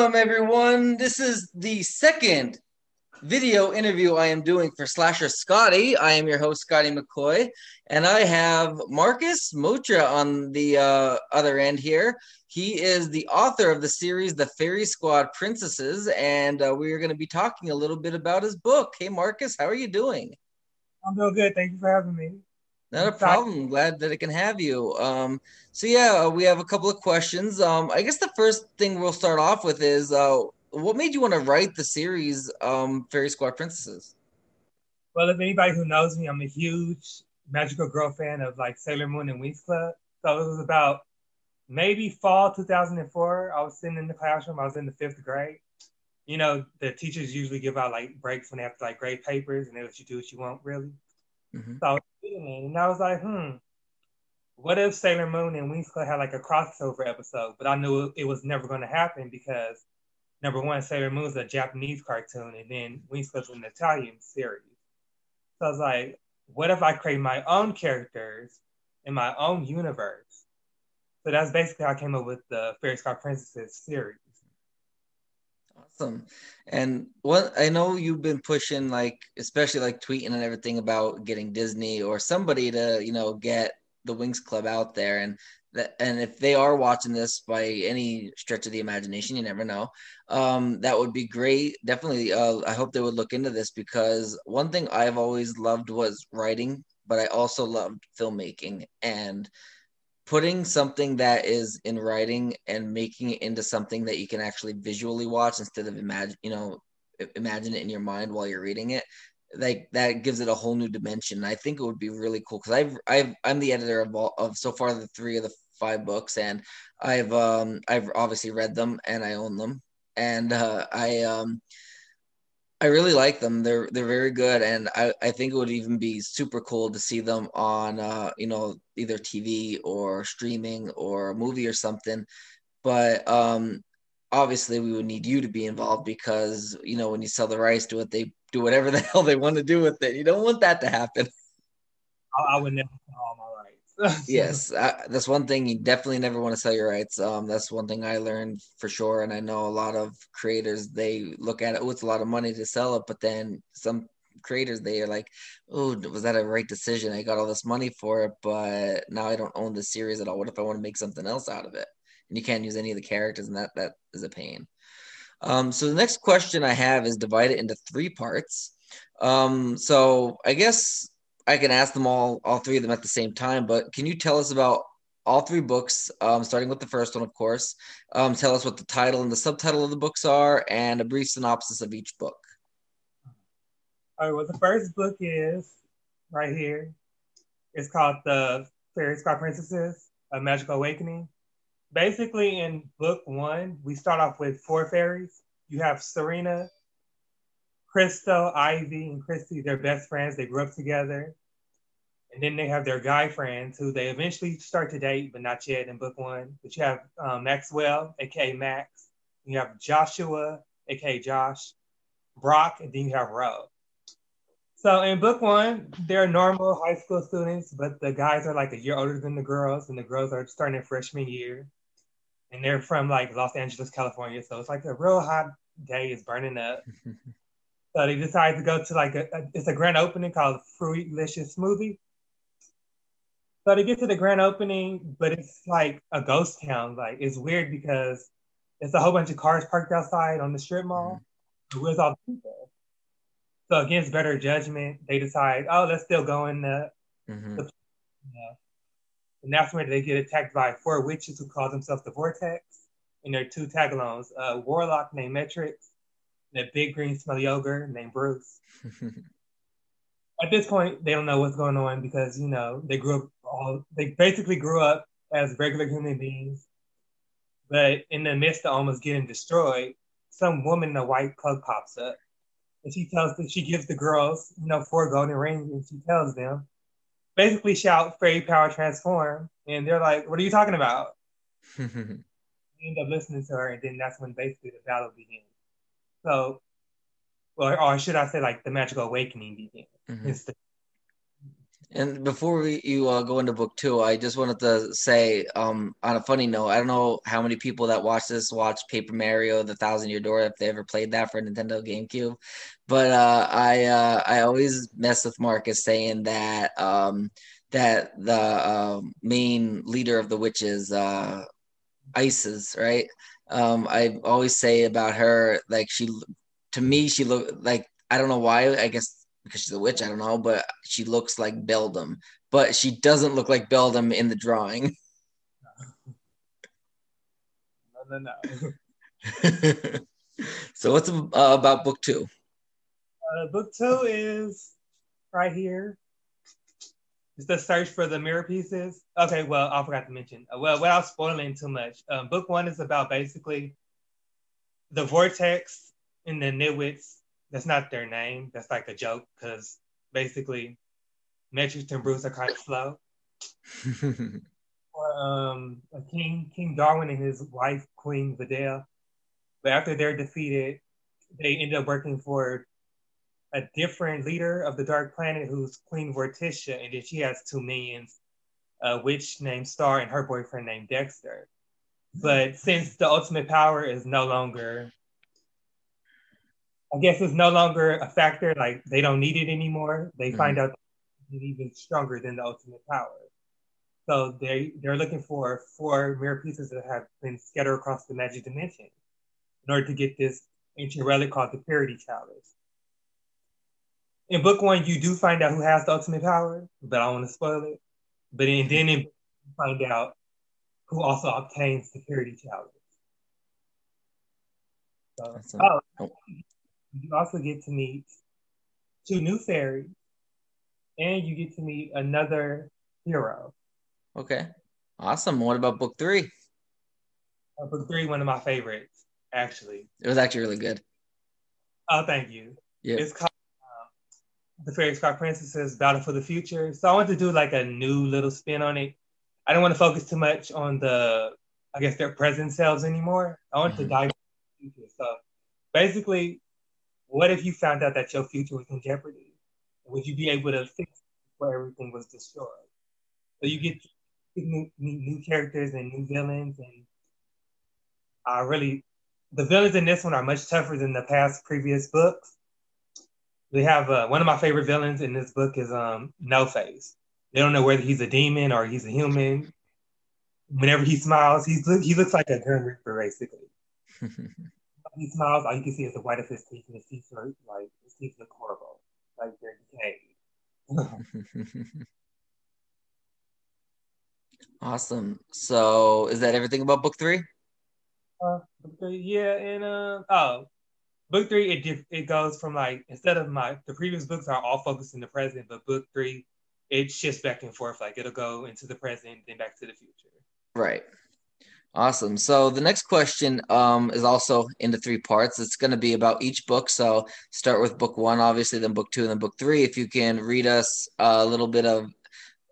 Welcome, everyone. This is the second video interview I am doing for Slasher Scotty. I am your host, Scotty McCoy, and I have Marcus Moutra on the other end here. He is the author of the series, The Fairy Squad Princesses, and we are going to be talking a little bit about his book. Hey, Marcus, how are you doing? I'm doing good. Thank you for having me. Not a problem. Glad that I can have you. So yeah, we have a couple of questions. I guess the first thing we'll start off with is, what made you want to write the series Fairy Squad Princesses? Well, if anybody who knows me, I'm a huge Magical Girl fan of like Sailor Moon and Winx Club. So it was about maybe fall 2004. I was sitting in the classroom. I was in the fifth grade. You know, the teachers usually give out like breaks when they have to like grade papers and they let you do what you want, really. Mm-hmm. So I was reading it, and I was like, what if Sailor Moon and Winx Club had like a crossover episode? But I knew it was never going to happen because, number one, Sailor Moon is a Japanese cartoon, and then Winx Club is an Italian series. So I was like, what if I create my own characters in my own universe? So that's basically how I came up with the Fairy Squad Princesses series. Awesome. And what I know you've been pushing, like, especially like tweeting and everything about getting Disney or somebody to, you know, get the Winx Club out there. And that, and if they are watching this by any stretch of the imagination, you never know. That would be great. Definitely. I hope they would look into this, because one thing I've always loved was writing, but I also loved filmmaking, and putting something that is in writing and making it into something that you can actually visually watch instead of imagine it in your mind while you're reading it, like that gives it a whole new dimension. And I think it would be really cool, because I'm the editor of so far the 3 of the 5 books, and I've obviously read them and I own them, and I really like them. They're very good, and I think it would even be super cool to see them on either TV or streaming or a movie or something. But obviously we would need you to be involved, because you know, when you sell the rights to it, they do whatever the hell they want to do with it. You don't want that to happen. I would never sell all my rights. Yes, that's one thing you definitely never want to sell your rights. That's one thing I learned for sure, and I know a lot of creators, they look at it, it's a lot of money to sell it, but then some creators, they are like, oh, was that a right decision? I got all this money for it, but now I don't own the series at all. What if I want to make something else out of it? And you can't use any of the characters, and that is a pain. So the next question I have is divided into 3 parts. So I guess I can ask them all 3 of them at the same time, but can you tell us about all 3 books, starting with the first one, of course? Tell us what the title and the subtitle of the books are, and a brief synopsis of each book. All right, well, the first book is right here. It's called The Fairy Squad Princesses, A Magical Awakening. Basically, in book 1, we start off with 4 fairies. You have Serena, Crystal, Ivy, and Christy. They're best friends. They grew up together. And then they have their guy friends, who they eventually start to date, but not yet in book 1. But you have Maxwell, a.k.a. Max. You have Joshua, a.k.a. Josh, Brock, and then you have Ro. So in book 1, they're normal high school students, but the guys are like a year older than the girls, and the girls are starting their freshman year. And they're from like Los Angeles, California. So it's like a real hot day is burning up. So they decide to go to like it's a grand opening called Fruitlicious Smoothie. So they get to the grand opening, but it's like a ghost town. Like it's weird because it's a whole bunch of cars parked outside on the strip mall. Mm-hmm. Where's all the people? So against better judgment, they decide, oh, let's still go in the... Mm-hmm. And that's when they get attacked by 4 witches who call themselves the Vortex, and their 2 tagalongs, a warlock named Metrix, and a big green smelly ogre named Bruce. At this point, they don't know what's going on, because you know they basically grew up as regular human beings, but in the midst of almost getting destroyed, some woman in a white cloak pops up, and she gives the girls 4 golden rings, and she tells them, basically shout, fairy power transform. And they're like, what are you talking about? They end up listening to her, and then that's when basically the battle begins. So, or should I say, like, the magical awakening begins. Mm-hmm. And before you go into book two, I just wanted to say, on a funny note, I don't know how many people that watch this watch Paper Mario: The 1,000 Year Door, if they ever played that for Nintendo GameCube. But I always mess with Marcus saying that the main leader of the witches, Isis, right? I always say about her, like, she, to me, she looked like, I don't know why, I guess because she's a witch, I don't know, but she looks like Beldam, but she doesn't look like Beldam in the drawing. No. So what's about book two? Book two is right here. It's the search for the mirror pieces. Okay, well, I forgot to mention. Well, without spoiling too much, book one is about basically the Vortex and the Nitwits. That's not their name. That's like a joke, because basically Metrix and Bruce are kind of slow. King Darwin and his wife, Queen Vidal. But after they're defeated, they end up working for a different leader of the Dark Planet, who's Queen Vorticia, and then she has two minions, a witch named Star and her boyfriend named Dexter. But since the Ultimate Power is no longer... I guess it's no longer a factor, like they don't need it anymore. They find out it's even stronger than the Ultimate Power. So they're looking for four mirror pieces that have been scattered across the magic dimension in order to get this ancient relic called the Purity Chalice. In book one, you do find out who has the Ultimate Power, but I don't want to spoil it. But then you find out who also obtains the Purity Chalice. So, you also get to meet two new fairies, and you get to meet another hero. Okay, awesome. What about book three? Book three, one of my favorites, actually. It was actually really good. Oh, thank you. Yeah. It's called The Fairy Squad Princesses, Battle for the Future. So I want to do like a new little spin on it. I don't want to focus too much on their present selves anymore. I want to dive into the future. So basically, what if you found out that your future was in jeopardy? Would you be able to fix it before everything was destroyed? So you get new characters and new villains, and the villains in this one are much tougher than the previous books. They have one of my favorite villains in this book is No Face. They don't know whether he's a demon or he's a human. Whenever he smiles, he looks like a Grim Reaper, basically. He smiles, all you can see is the white of his teeth, and his teeth are like, his teeth look horrible, like they're decayed. Awesome. So, is that everything about book three? Yeah, and book three, it goes from like, instead of the previous books are all focused in the present, but book three, it shifts back and forth, like it'll go into the present, then back to the future. Right. Awesome. So the next question is also into three parts. It's going to be about each book. So start with book one, obviously, then book two, and then book three. If you can read us a little bit of,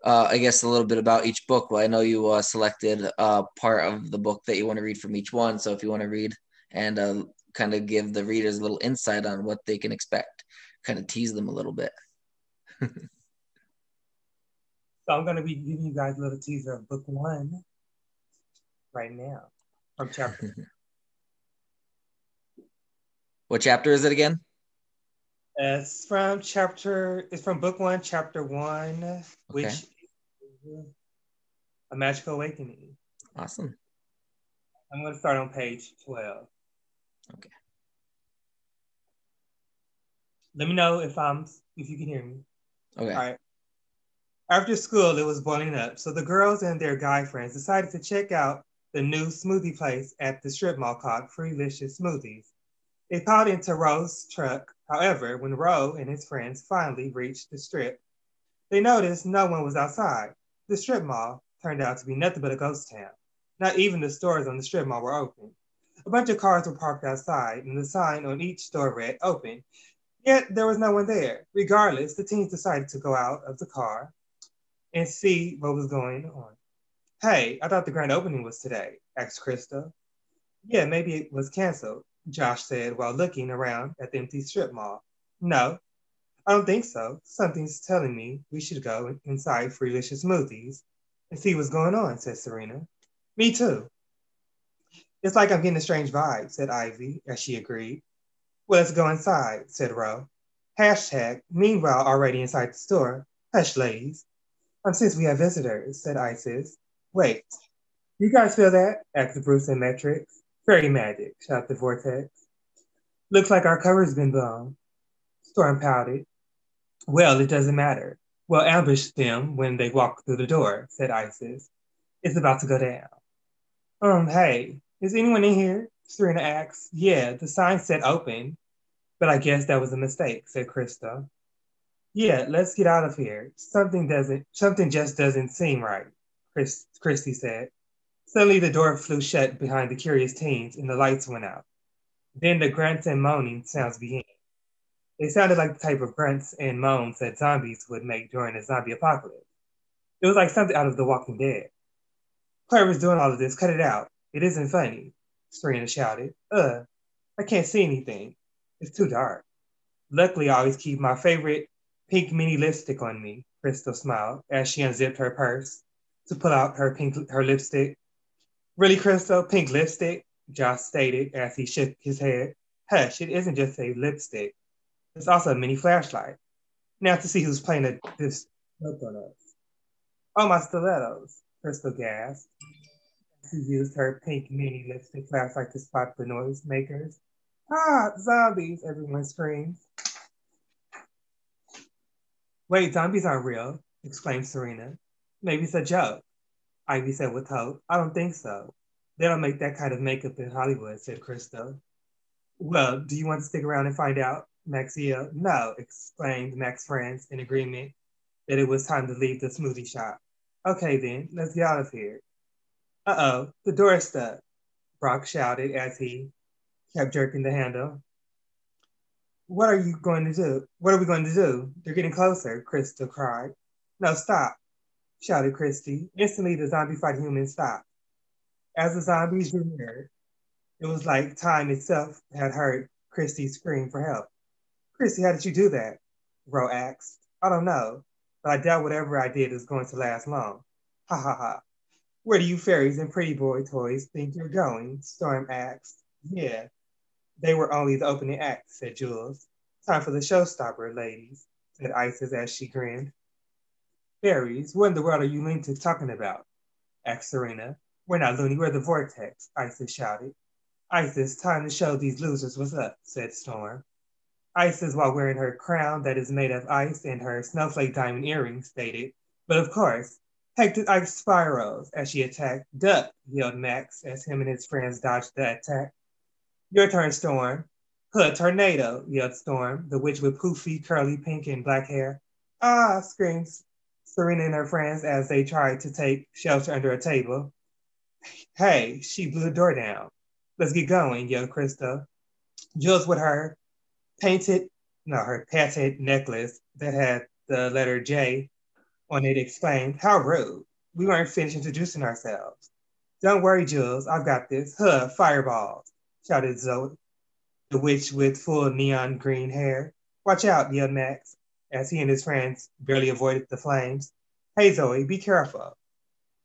a little bit about each book. Well, I know you selected part of the book that you want to read from each one. So if you want to read and kind of give the readers a little insight on what they can expect, kind of tease them a little bit. So I'm going to be giving you guys a little teaser of book one right now. From chapter. What chapter is it again? It's from book one, chapter one, okay, which is A Magical Awakening. Awesome. I'm going to start on page 12. Okay. Let me know if you can hear me. Okay. All right. After school, it was boiling up, so the girls and their guy friends decided to check out the new smoothie place at the strip mall called Fruitlicious Smoothies. They piled into Ro's truck. However, when Ro and his friends finally reached the strip, they noticed no one was outside. The strip mall turned out to be nothing but a ghost town. Not even the stores on the strip mall were open. A bunch of cars were parked outside, and the sign on each store read open. Yet there was no one there. Regardless, the teens decided to go out of the car and see what was going on. Hey, I thought the grand opening was today, asked Crystal. Yeah, maybe it was canceled, Josh said while looking around at the empty strip mall. No, I don't think so. Something's telling me we should go inside Fruitlicious Smoothies and see what's going on, said Serena. Me too. It's like I'm getting a strange vibe, said Ivy, as she agreed. Well, let's go inside, said Ro. # meanwhile already inside the store. Hush, ladies. Since we have visitors, said Isis. Wait, you guys feel that? Asked Bruce and Metrix. Fairy magic, shouted Vortex. Looks like our cover's been blown. Storm pouted. Well, it doesn't matter. We'll ambush them when they walk through the door, said Isis. It's about to go down. Hey, is anyone in here? Serena asked. Yeah, the sign said open, but I guess that was a mistake, said Crystal. Yeah, let's get out of here. Something just doesn't seem right, Christy said. Suddenly the door flew shut behind the curious teens and the lights went out. Then the grunts and moaning sounds began. They sounded like the type of grunts and moans that zombies would make during a zombie apocalypse. It was like something out of The Walking Dead. Whoever's doing all of this, cut it out. It isn't funny, Serena shouted. I can't see anything. It's too dark. Luckily, I always keep my favorite pink mini lipstick on me, Crystal smiled as she unzipped her purse to pull out her lipstick. Really, Crystal, pink lipstick? Josh stated as he shook his head. Hush, it isn't just a lipstick. It's also a mini flashlight. Now to see who's playing this joke on us. Oh, my stilettos, Crystal gasped. She used her pink mini lipstick flashlight to spot the noise makers. Ah, zombies, everyone screams. Wait, zombies aren't real, exclaimed Serena. Maybe it's a joke, Ivy said with hope. I don't think so. They don't make that kind of makeup in Hollywood, said Crystal. Well, do you want to stick around and find out, Max yelled? No, exclaimed Max Friends in agreement that it was time to leave the smoothie shop. Okay then, let's get out of here. Uh-oh, the door is stuck, Brock shouted as he kept jerking the handle. What are we going to do? They're getting closer, Crystal cried. No, stop, shouted Christy. Instantly, the zombie-fighting humans stopped. As the zombies drew near, it was like time itself had heard Christy scream for help. Christy, how did you do that? Ro asked. I don't know, but I doubt whatever I did is going to last long. Ha ha ha. Where do you fairies and pretty boy toys think you're going? Storm asked. Yeah. They were only the opening act, said Jules. Time for the showstopper, ladies, said Isis as she grinned. Fairies, what in the world are you lunatic talking about? Asked Serena. We're not loony, we're the Vortex, Isis shouted. Isis, time to show these losers what's up, said Storm. Isis, while wearing her crown that is made of ice and her snowflake diamond earrings, stated, but of course, hectic ice spirals as she attacked. Duck, yelled Max as him and his friends dodged the attack. Your turn, Storm. Huh, tornado, yelled Storm, the witch with poofy, curly pink and black hair. Ah, screamed Serena and her friends as they tried to take shelter under a table. Hey, she blew the door down. Let's get going, yelled Krista. Jules with her patent necklace that had the letter J on it exclaimed, how rude. We weren't finished introducing ourselves. Don't worry, Jules, I've got this. Huh, fireballs, shouted Zoe, the witch with full neon green hair. Watch out, yelled Max, as he and his friends barely avoided the flames. Hey, Zoe, be careful.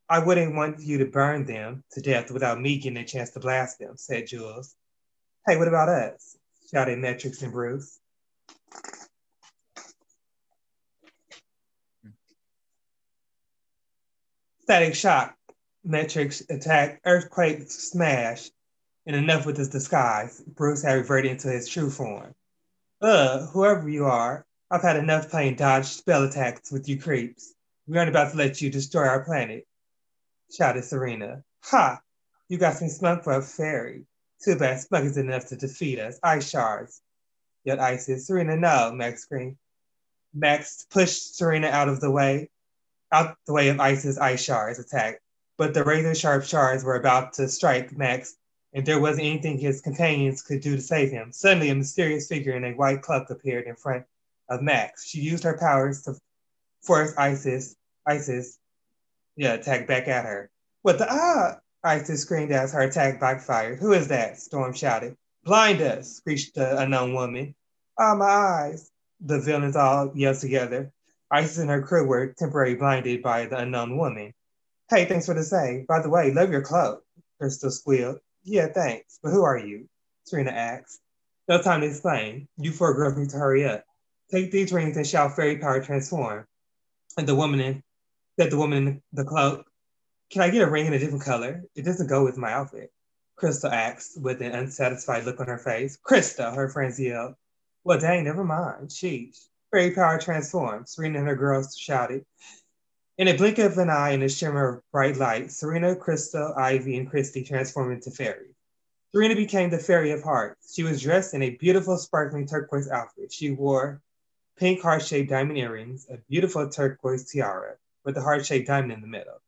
I wouldn't want you to burn them to death without me getting a chance to blast them, said Jules. Hey, what about us? Shouted Metrix and Bruce. Static shock, Metrix attack, earthquake smash, and enough with his disguise. Bruce had reverted into his true form. Whoever you are, I've had enough playing dodge spell attacks with you creeps. We aren't about to let you destroy our planet, shouted Serena. Ha! You got some spunk for a fairy. Too bad spunk is enough to defeat us. Ice shards, yelled Isis. Serena, no, Max screamed. Max pushed Serena out the way of Isis' ice shards attack, but the razor-sharp shards were about to strike Max, and there wasn't anything his companions could do to save him. Suddenly, a mysterious figure in a white cloak appeared in front of Max. She used her powers to force Isis attack back at her. What the, Isis screamed as her attack backfired. Who is that? Storm shouted. Blind us, screeched the unknown woman. Ah, my eyes. the villains all yelled together. Isis and her crew were temporarily blinded by the unknown woman. Hey, thanks for the save. By the way, love your club, Crystal squealed. Yeah, thanks, but who are you? Serena asked. No time to explain. You four girls need to hurry up. Take these rings and shout fairy power transform. And the woman in the cloak, can I get a ring in a different color? It doesn't go with my outfit. Crystal asked with an unsatisfied look on her face. Crystal, her friends yelled. Well, dang, never mind. Sheesh. Fairy power transformed, Serena and her girls shouted. In a blink of an eye and a shimmer of bright light, Serena, Crystal, Ivy, and Christy transformed into fairies. Serena became the fairy of hearts. She was dressed in a beautiful sparkling turquoise outfit. She wore pink heart-shaped diamond earrings, a beautiful turquoise tiara with a heart-shaped diamond in the middle,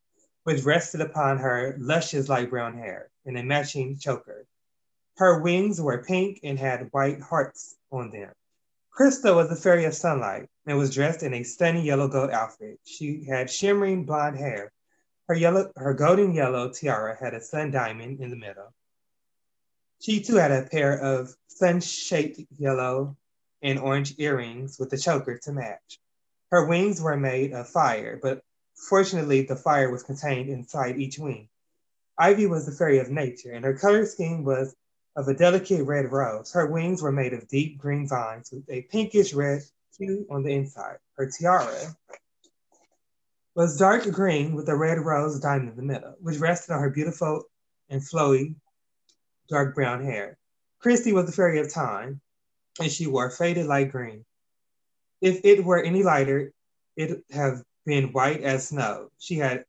which rested upon her luscious light brown hair and a matching choker. Her wings were pink and had white hearts on them. Crystal was the fairy of sunlight and was dressed in a stunning yellow gold outfit. She had shimmering blonde hair. Her golden yellow tiara had a sun diamond in the middle. She too had a pair of sun-shaped yellow and orange earrings with a choker to match. Her wings were made of fire, but fortunately the fire was contained inside each wing. Ivy was the fairy of nature, and her color scheme was of a delicate red rose. Her wings were made of deep green vines with a pinkish red hue on the inside. Her tiara was dark green with a red rose diamond in the middle, which rested on her beautiful and flowy dark brown hair. Christy was the fairy of time, and she wore faded light green. If it were any lighter, it'd have been white as snow. She had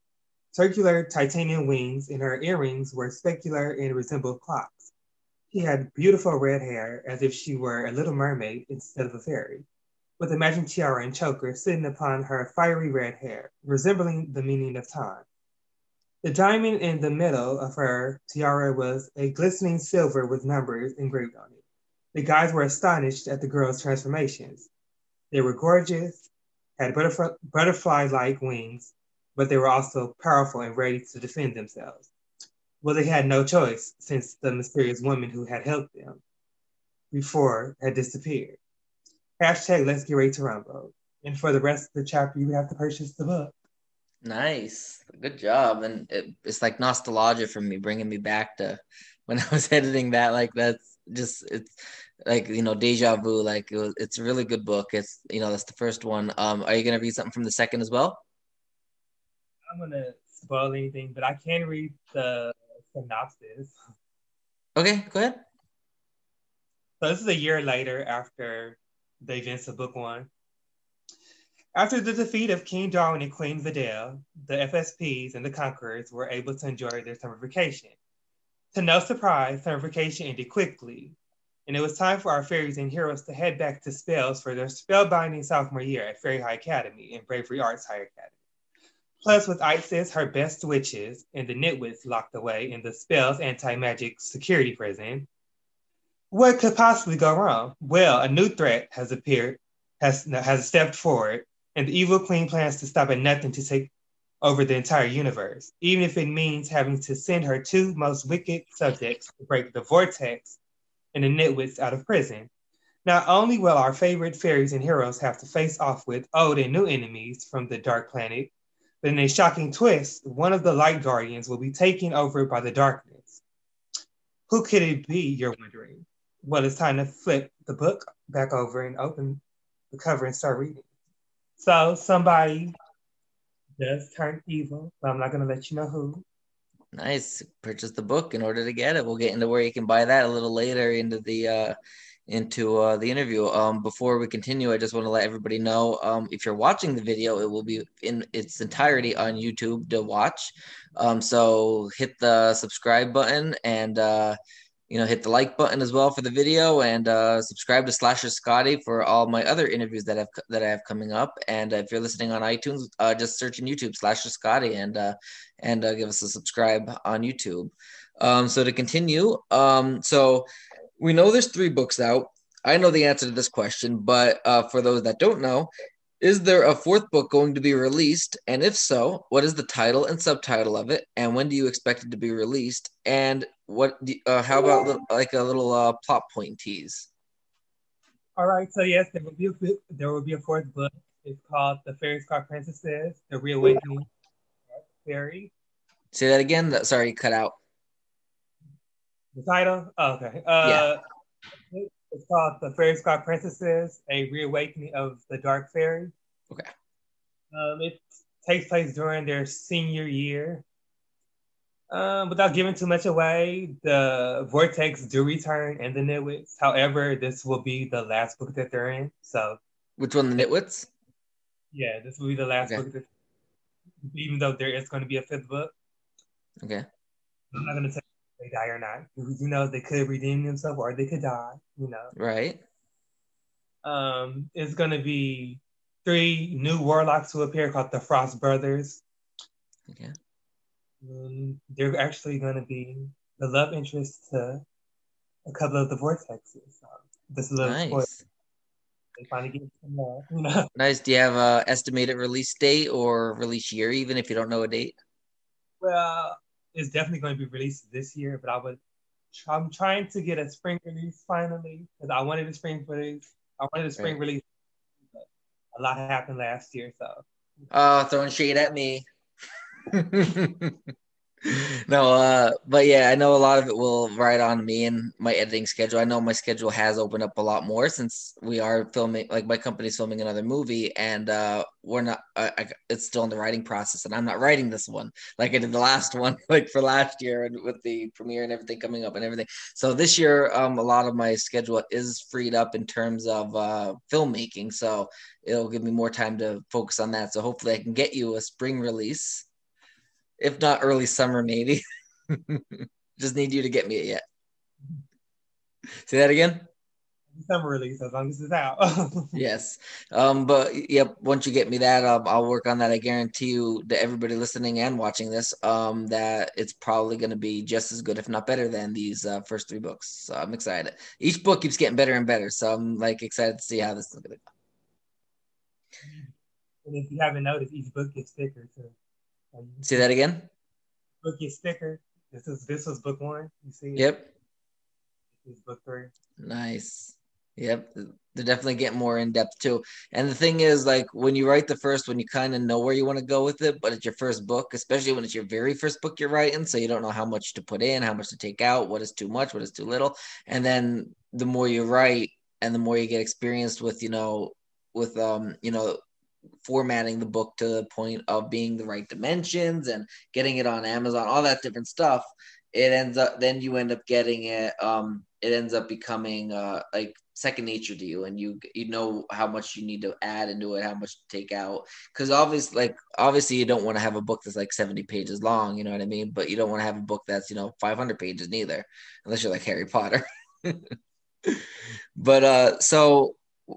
circular titanium wings, and her earrings were specular and resembled clocks. She had beautiful red hair, as if she were a little mermaid instead of a fairy, with a matching tiara and choker sitting upon her fiery red hair, resembling the meaning of time. The diamond in the middle of her tiara was a glistening silver with numbers engraved on it. The guys were astonished at the girls' transformations. They were gorgeous, had butterfly-like wings, but they were also powerful and ready to defend themselves. Well, they had no choice since the mysterious woman who had helped them before had disappeared. # Let's Get Ready to Rumble. And for the rest of the chapter, you would have to purchase the book. Nice. Good job. And it's like nostalgia for me, bringing me back to when I was editing that. Like, that's just, it's like, you know, deja vu. Like, it's a really good book. It's, you know, that's the first one. Are you going to read something from the second as well? I'm going to spoil anything, but I can read the synopsis. Okay, go ahead. So this is a year later after the events of book one. After the defeat of King Darwin and Queen Vidal, the FSPs and the Conquerors were able to enjoy their summer vacation. To no surprise, summer vacation ended quickly, and it was time for our fairies and heroes to head back to Spells for their spellbinding sophomore year at Fairy High Academy and Bravery Arts High Academy. Plus, with Isis, her best witches, and the nitwits locked away in the Spells anti-magic security prison, what could possibly go wrong? Well, a new threat has stepped forward, and the evil queen plans to stop at nothing to take over the entire universe, even if it means having to send her two most wicked subjects to break the Vortex and the nitwits out of prison. Not only will our favorite fairies and heroes have to face off with old and new enemies from the Dark Planet, but in a shocking twist, one of the Light Guardians will be taken over by the darkness. Who could it be, you're wondering? Well, it's time to flip the book back over and open the cover and start reading. So somebody does turn evil, but I'm not going to let you know who. Nice. Purchase the book in order to get it. We'll get into where you can buy that a little later into the interview. Before we continue, I just want to let everybody know, if you're watching the video, it will be in its entirety on YouTube to watch. So hit the subscribe button and hit the like button as well for the video, and subscribe to Slasher Scotty for all my other interviews that I have coming up. And if you're listening on iTunes, just search in YouTube Slasher Scotty and give us a subscribe on YouTube. So to continue, so we know there's 3 books out. I know the answer to this question, but for those that don't know, is there a 4th book going to be released? And if so, what is the title and subtitle of it? And when do you expect it to be released? And how about a little plot point tease? All right, so yes, there will be a fourth book. It's called The Fairy Squad Princesses, The Reawakening of Fairy. Say that again. Sorry, cut out. The title? Oh, okay. Yeah. It's called The Fairy Squad Princesses, A Reawakening of the Dark Fairy. Okay. It takes place during their senior year. Without giving too much away, the Vortex do return and the Nitwits. However, this will be the last book that they're in. So, which one, the Nitwits? Yeah, this will be the last book. That, even though there is going to be a fifth book. Okay. I'm not going to tell you if they die or not. You know, they could redeem themselves or they could die, you know. Right. It's going to be 3 new warlocks who appear called the Frost Brothers. Okay. They're actually going to be the love interest to a couple of the Vortexes. So this is a little nice. Spoiler. They finally get some love, you know? Nice. Do you have an estimated release date or release year, even if you don't know a date? Well, it's definitely going to be released this year, but I'm trying to get a spring release finally because I wanted a spring release. Release, but a lot happened last year, so. Oh, throwing shade at me. No, but yeah, I know a lot of it will ride on me and my editing schedule. I know my schedule has opened up a lot more since we are filming, like my company's filming another movie, and we're not. It's still in the writing process, and I'm not writing this one like I did the last one, like for last year, and with the premiere and everything coming up and everything. So this year, a lot of my schedule is freed up in terms of filmmaking, so it'll give me more time to focus on that. So hopefully, I can get you a spring release. If not early summer, maybe. Just need you to get me it yet. Say that again? Summer release, as long as it's out. Yes. But yep, once you get me that, I'll work on that. I guarantee you to everybody listening and watching this that it's probably going to be just as good, if not better, than these first 3 books. So I'm excited. Each book keeps getting better and better. So I'm like excited to see how this is going to go. And if you haven't noticed, each book gets thicker, too. Say that again. Book is thicker. This was book 1. You see it? Yep. This is book 3. Nice. Yep. They're definitely getting more in depth too. And the thing is, like when you write the first one, you kind of know where you want to go with it, but it's your first book, especially when it's your very first book you're writing. So you don't know how much to put in, how much to take out, what is too much, what is too little. And then the more you write and the more you get experienced with, you know, with formatting the book to the point of being the right dimensions and getting it on Amazon, all that different stuff, it ends up becoming like second nature to you, and you know how much you need to add into it, how much to take out, because obviously you don't want to have a book that's like 70 pages long, you know what I mean, but you don't want to have a book that's 500 pages neither, unless you're like Harry Potter. But so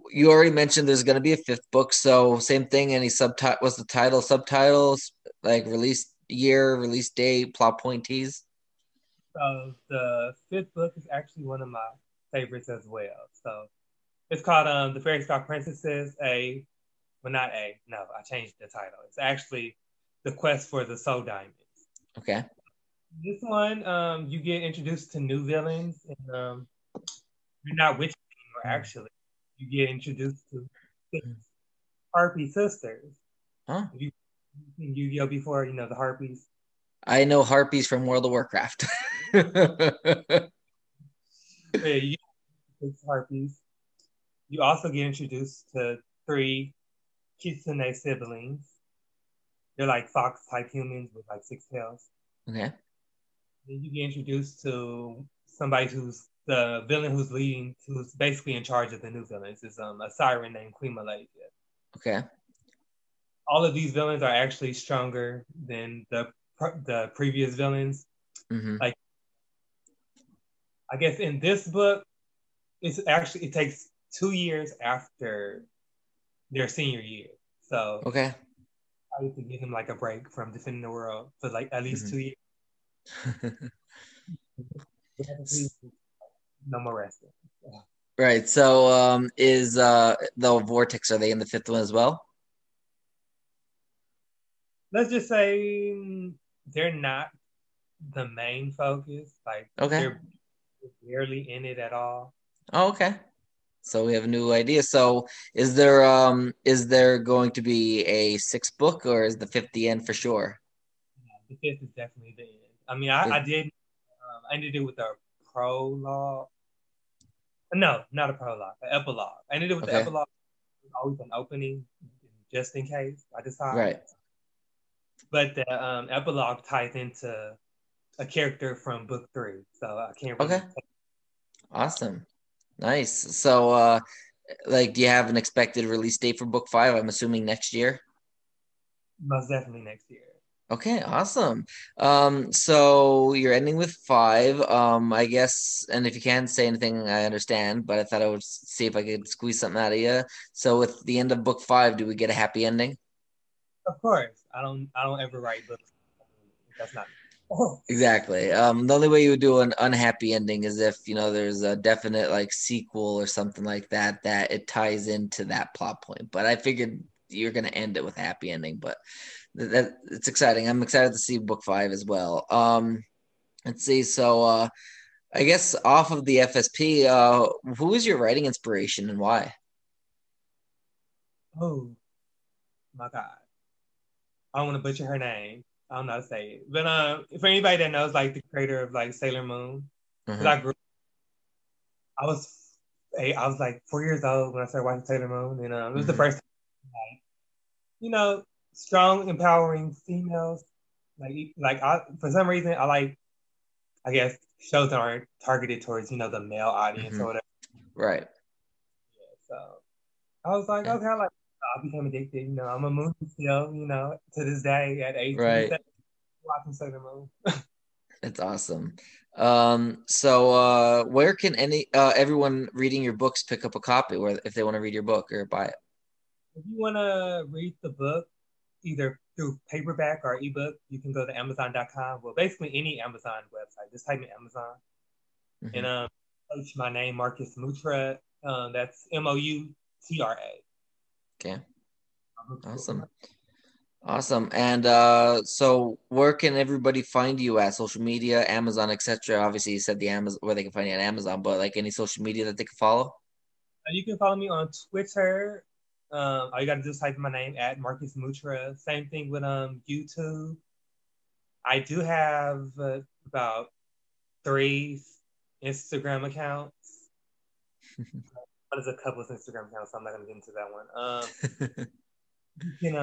you already mentioned there's going to be a 5th book, so same thing. Any subtitle? What's the title? Subtitles, like release year, release date, plot point tease. So the 5th book is actually one of my favorites as well. So it's called "The Fairy Star Princesses." I changed the title. It's actually "The Quest for the Soul Diamonds." Okay. This one, you get introduced to new villains, and you're not witches anymore, actually. You get introduced to 6 Harpy sisters. Huh? Have you seen Yu-Gi-Oh before? You know the Harpies. I know Harpies from World of Warcraft. Yeah, you 6 Harpies. You also get introduced to 3 Kitsune siblings. They're like fox-type humans with like 6 tails. Okay. Then you get introduced to somebody who's the villain who's basically in charge of the new villains is a siren named Queen Malaysia. Okay. All of these villains are actually stronger than the previous villains. Mm-hmm. Like, I guess in this book, it takes 2 years after their senior year. So okay, I need to give them like a break from defending the world for like at least 2 years. No more resting. Yeah. Right. So is the Vortex, are they in the 5th one as well? Let's just say they're not the main focus. Like, okay. They're barely in it at all. Oh, okay. So we have a new idea. So is there going to be a sixth book, or is the fifth the end for sure? Yeah, the fifth is definitely the end. I mean, I ended it with a prologue. No, not a prologue, an epilogue. I ended it with the epilogue. There's always an opening, just in case I decide. Right. But the epilogue ties into a character from book 3, so I can't really. Okay. Awesome. Nice. So, do you have an expected release date for book 5? I'm assuming next year. Most definitely next year. Okay. Awesome. So you're ending with 5, I guess. And if you can't say anything, I understand, but I thought I would see if I could squeeze something out of you. So with the end of book 5, do we get a happy ending? Of course. I don't ever write books. That's not. Exactly. The only way you would do an unhappy ending is if, there's a definite sequel or something like that, that it ties into that plot point. But I figured you're going to end it with a happy ending, but that it's exciting. I'm excited to see book 5 as well. Let's see. So I guess off of the FSP, who is your writing inspiration and why? Oh my God. I don't want to butcher her name. I don't know how to say it. But for anybody that knows, the creator of, Sailor Moon, mm-hmm. I was, 4 years old when I started watching Sailor Moon, and it was mm-hmm. the first time, strong, empowering females. I guess, shows that aren't targeted towards, the male audience mm-hmm. or whatever. Right. Yeah, so I was like, yeah. Okay, I became addicted, I'm a Moon still, to this day at 18. Right. Watching Sailor Moon. That's awesome. So where can everyone reading your books pick up a copy, or if they want to read your book or buy it? If you want to read the book, either through paperback or ebook, you can go to Amazon.com. Well, basically any Amazon website. Just type in Amazon. Mm-hmm. And search my name, Marcus Moutra. That's Moutra. Okay. Awesome. And so where can everybody find you at? Social media, Amazon, etc. Obviously you said the Amazon, where they can find you on Amazon, but any social media that they can follow? You can follow me on Twitter. All you gotta do is type in my name at Marcus Moutra. Same thing with YouTube. I do have about 3 Instagram accounts. There's a couple of Instagram accounts, so I'm not going to get into that one.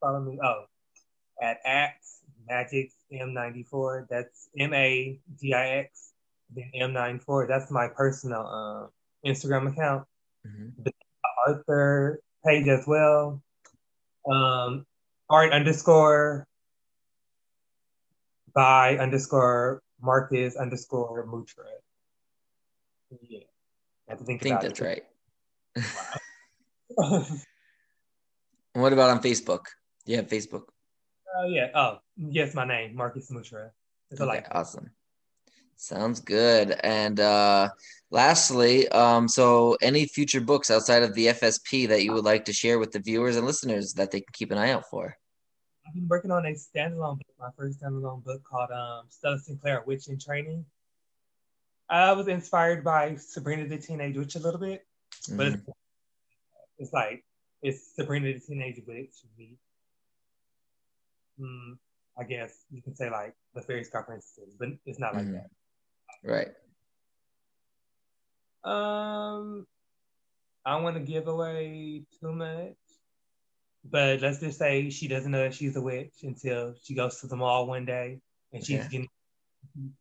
Follow me. Oh, at @magixm94. That's MAGIX. Then M94. That's my personal Instagram account. Mm-hmm. The author page as well. art_by_Marcus_Moutra. Yeah. I think that's right. Wow. What about on Facebook? Do you have Facebook? Yeah. Oh, yes, my name, Marcus Moutra. Okay, awesome. Sounds good. And lastly, so any future books outside of the FSP that you would like to share with the viewers and listeners that they can keep an eye out for? I've been working on a standalone book, my first standalone book called Stella Sinclair, Witch in Training. I was inspired by Sabrina the Teenage Witch a little bit, but mm-hmm. it's Sabrina the Teenage Witch meets, I guess you can say the Fairy Squad Princesses, but it's not mm-hmm. like that. Right. I don't want to give away too much, but let's just say she doesn't know that she's a witch until she goes to the mall one day and she's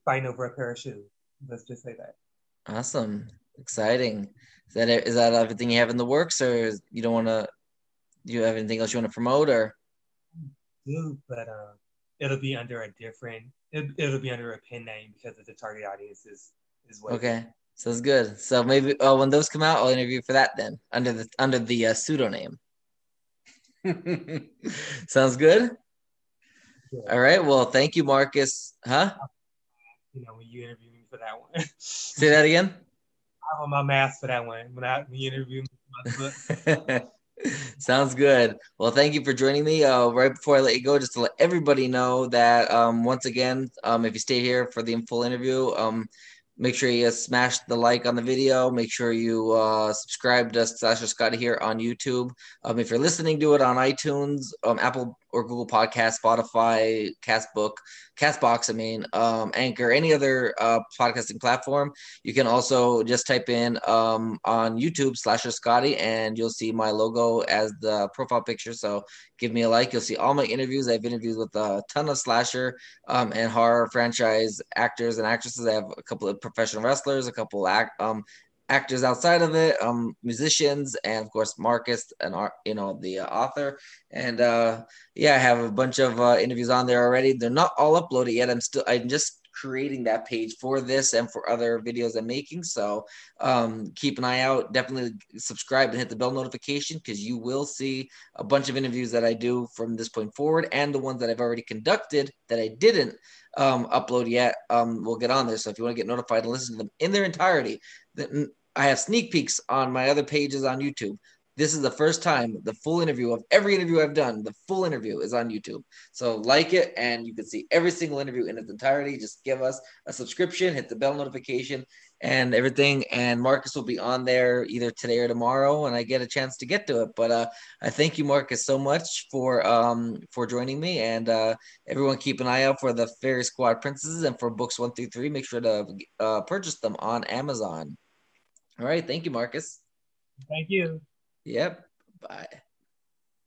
fighting over a pair of shoes. Let's just say that. Awesome. Exciting. Is that everything you have in the works, or do you have anything else you want to promote, or? I do, but it'll be under a different, it'll be under a pen name because of the target audience is what. Okay. Sounds good. So maybe when those come out, I'll interview for that then under the pseudonym. Sounds good. Yeah. All right. Well, thank you, Marcus. Huh? When you interview me for that one. Say that again? I'm on my mask for that one. When you interview me for my book. Sounds good. Well, thank you for joining me. Right before I let you go, just to let everybody know that once again, if you stay here for the full interview, Make sure you smash the like on the video. Make sure you subscribe to Slasher Scotty here on YouTube. If you're listening to it on iTunes, Apple or Google Podcasts, Spotify, Castbox, Anchor, any other podcasting platform, you can also just type in on YouTube Slasher Scotty, and you'll see my logo as the profile picture. So give me a like. You'll see all my interviews. I've interviewed with a ton of slasher and horror franchise actors and actresses. I have a couple of professional wrestlers, a couple actors outside of it, musicians, and of course Marcus, and the author. And I have a bunch of interviews on there already. They're not all uploaded yet. I'm just creating that page for this and for other videos I'm making. So keep an eye out. Definitely subscribe and hit the bell notification, because you will see a bunch of interviews that I do from this point forward, and the ones that I've already conducted that I didn't upload yet will get on there. So if you want to get notified and listen to them in their entirety, then I have sneak peeks on my other pages on YouTube. This is the first time the full interview of every interview I've done, the full interview is on YouTube. So like it, and you can see every single interview in its entirety. Just give us a subscription, hit the bell notification and everything. And Marcus will be on there either today or tomorrow when I get a chance to get to it. But I thank you, Marcus, so much for joining me. And everyone keep an eye out for the Fairy Squad Princesses and for books 1 through 3. Make sure to purchase them on Amazon. All right. Thank you, Marcus. Thank you. Yep. Bye.